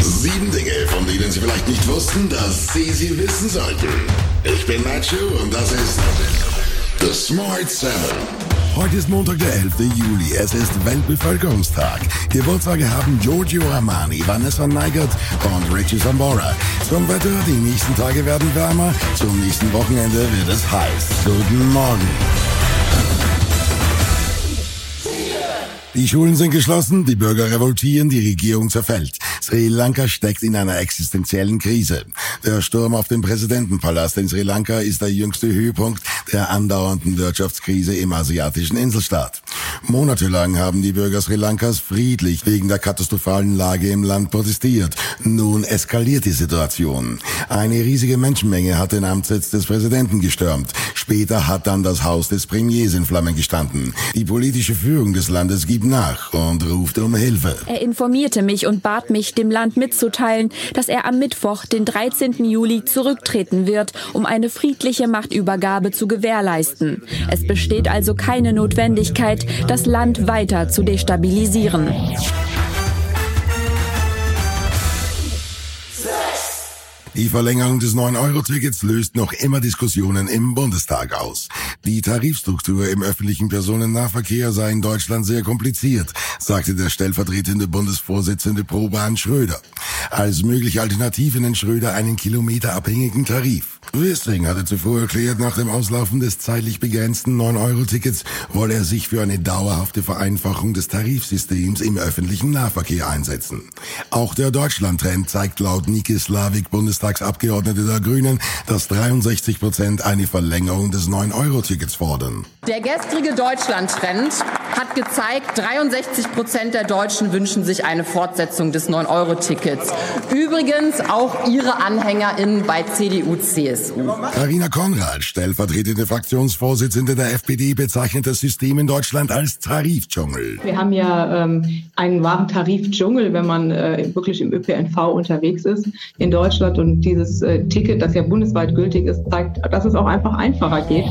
7 Dinge, von denen Sie vielleicht nicht wussten, dass Sie wissen sollten. Ich bin Nacho und das ist The Smart 7. Heute ist Montag, der 11. Juli. Es ist Weltbevölkerungstag. Geburtstage haben Giorgio Armani, Vanessa Neigert und Richie Sambora. Zum Wetter, die nächsten Tage werden wärmer. Zum nächsten Wochenende wird es heiß. Guten Morgen. Die Schulen sind geschlossen, die Bürger revoltieren, die Regierung zerfällt. Sri Lanka steckt in einer existenziellen Krise. Der Sturm auf den Präsidentenpalast in Sri Lanka ist der jüngste Höhepunkt der andauernden Wirtschaftskrise im asiatischen Inselstaat. Monatelang haben die Bürger Sri Lankas friedlich wegen der katastrophalen Lage im Land protestiert. Nun eskaliert die Situation. Eine riesige Menschenmenge hat den Amtssitz des Präsidenten gestürmt. Später hat dann das Haus des Premiers in Flammen gestanden. Die politische Führung des Landes gibt nach und ruft um Hilfe. Er informierte mich und bat mich, dem Land mitzuteilen, dass er am Mittwoch, den 13. Juli, zurücktreten wird, um eine friedliche Machtübergabe zu gewährleisten. Es besteht also keine Notwendigkeit, das Land weiter zu destabilisieren. Die Verlängerung des 9-Euro-Tickets löst noch immer Diskussionen im Bundestag aus. Die Tarifstruktur im öffentlichen Personennahverkehr sei in Deutschland sehr kompliziert, sagte der stellvertretende Bundesvorsitzende ProBahn Schröder. Als mögliche Alternative nennt Schröder einen kilometerabhängigen Tarif. Wissing hatte zuvor erklärt, nach dem Auslaufen des zeitlich begrenzten 9-Euro-Tickets wolle er sich für eine dauerhafte Vereinfachung des Tarifsystems im öffentlichen Nahverkehr einsetzen. Auch der Deutschland-Trend zeigt laut Nike Slavik, Bundestagsabgeordnete der Grünen, dass 63% eine Verlängerung des 9-Euro-Tickets fordern. Der gestrige Deutschland-Trend hat gezeigt, 63% der Deutschen wünschen sich eine Fortsetzung des 9-Euro-Tickets. Übrigens auch ihre AnhängerInnen bei CDU, CSU. Karina Konrad, stellvertretende Fraktionsvorsitzende der FPD, bezeichnet das System in Deutschland als Tarifdschungel. Wir haben ja einen wahren Tarifdschungel, wenn man wirklich im ÖPNV unterwegs ist in Deutschland. Und dieses Ticket, das ja bundesweit gültig ist, zeigt, dass es auch einfach einfacher geht.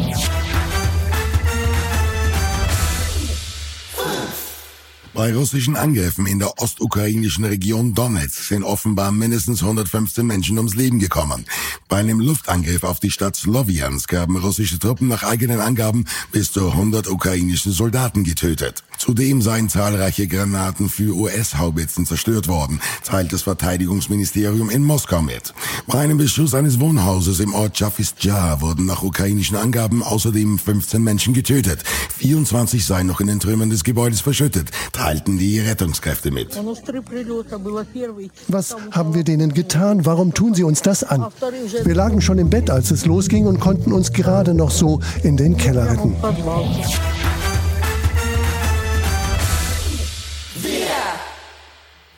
Bei russischen Angriffen in der ostukrainischen Region Donetsk sind offenbar mindestens 115 Menschen ums Leben gekommen. Bei einem Luftangriff auf die Stadt Sloviansk haben russische Truppen nach eigenen Angaben bis zu 100 ukrainischen Soldaten getötet. Zudem seien zahlreiche Granaten für US-Haubitzen zerstört worden, teilt das Verteidigungsministerium in Moskau mit. Bei einem Beschuss eines Wohnhauses im Ort Chafistjar wurden nach ukrainischen Angaben außerdem 15 Menschen getötet. 24 seien noch in den Trümmern des Gebäudes verschüttet, teilten die Rettungskräfte mit. Was haben wir denen getan? Warum tun sie uns das an? Wir lagen schon im Bett, als es losging und konnten uns gerade noch so in den Keller retten.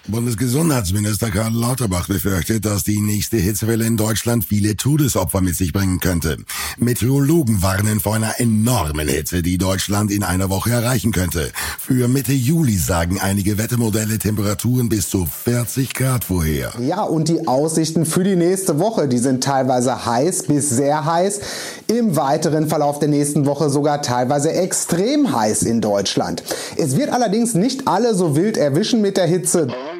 Bundesgesundheitsminister Karl Lauterbach befürchtet, dass die nächste Hitzewelle in Deutschland viele Todesopfer mit sich bringen könnte. Meteorologen warnen vor einer enormen Hitze, die Deutschland in einer Woche erreichen könnte. Für Mitte Juli sagen einige Wettermodelle Temperaturen bis zu 40 Grad vorher. Ja, und die Aussichten für die nächste Woche, die sind teilweise heiß bis sehr heiß. Im weiteren Verlauf der nächsten Woche sogar teilweise extrem heiß in Deutschland. Es wird allerdings nicht alle so wild erwischen mit der Hitze. Und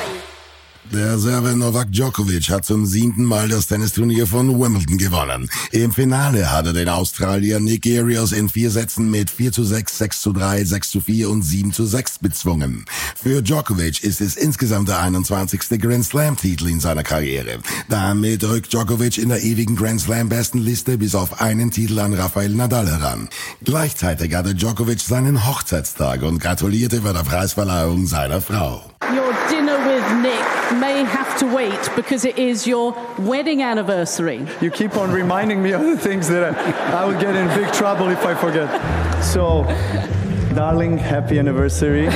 Der Serbe Novak Djokovic hat zum 7. Mal das Tennisturnier von Wimbledon gewonnen. Im Finale hat er den Australier Nick Kyrgios in 4 Sätzen mit 4:6, 6:3, 6:4 und 7:6 bezwungen. Für Djokovic ist es insgesamt der 21. Grand Slam Titel in seiner Karriere. Damit rückt Djokovic in der ewigen Grand Slam Bestenliste bis auf einen Titel an Rafael Nadal heran. Gleichzeitig hatte Djokovic seinen Hochzeitstag und gratulierte bei der Preisverleihung seiner Frau. Your dinner with Nick may have to wait because it is your wedding anniversary. You keep on reminding me of the things that I would get in big trouble if I forget. So, darling, happy anniversary.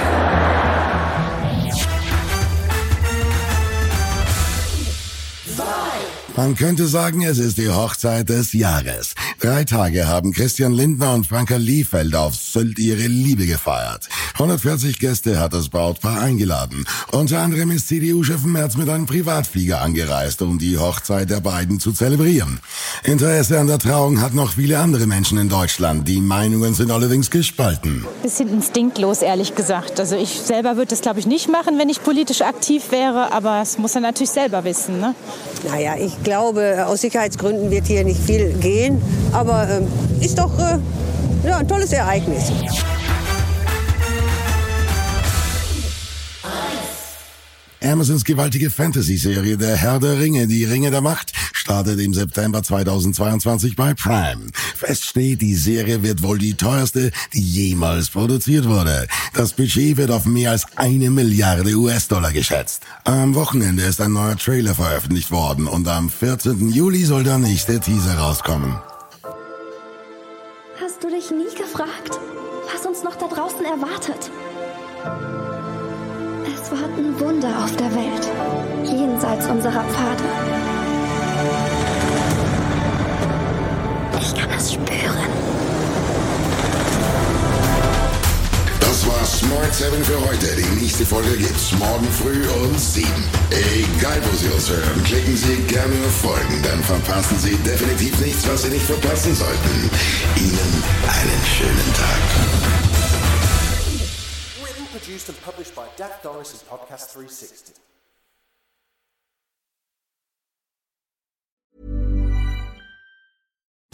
Man könnte sagen, es ist die Hochzeit des Jahres. 3 Tage haben Christian Lindner und Franka Liefeld auf Sylt ihre Liebe gefeiert. 140 Gäste hat das Brautpaar eingeladen. Unter anderem ist CDU-Chef Merz mit einem Privatflieger angereist, um die Hochzeit der beiden zu zelebrieren. Interesse an der Trauung hat noch viele andere Menschen in Deutschland. Die Meinungen sind allerdings gespalten. Bisschen instinktlos, ehrlich gesagt. Also ich selber würde das, glaube ich, nicht machen, wenn ich politisch aktiv wäre. Aber das muss er natürlich selber wissen, ne? Naja, ich glaube, aus Sicherheitsgründen wird hier nicht viel gehen. Aber ist doch ein tolles Ereignis. Amazons gewaltige Fantasy-Serie Der Herr der Ringe, die Ringe der Macht, startet im September 2022 bei Prime. Fest steht, die Serie wird wohl die teuerste, die jemals produziert wurde. Das Budget wird auf mehr als 1 Milliarde US-Dollar geschätzt. Am Wochenende ist ein neuer Trailer veröffentlicht worden und am 14. Juli soll der nächste Teaser rauskommen. Hast du dich nie gefragt, was uns noch da draußen erwartet? Es warten Wunder auf der Welt, jenseits unserer Pfade. Ich kann es spüren. Das war Smart 7 für heute. Die nächste Folge gibt's morgen früh um 7. Egal, wo Sie uns hören, klicken Sie gerne auf Folgen. Dann verpassen Sie definitiv nichts, was Sie nicht verpassen sollten. Ihnen einen schönen Tag. Produced and published by Daph Doris and Podcast 360.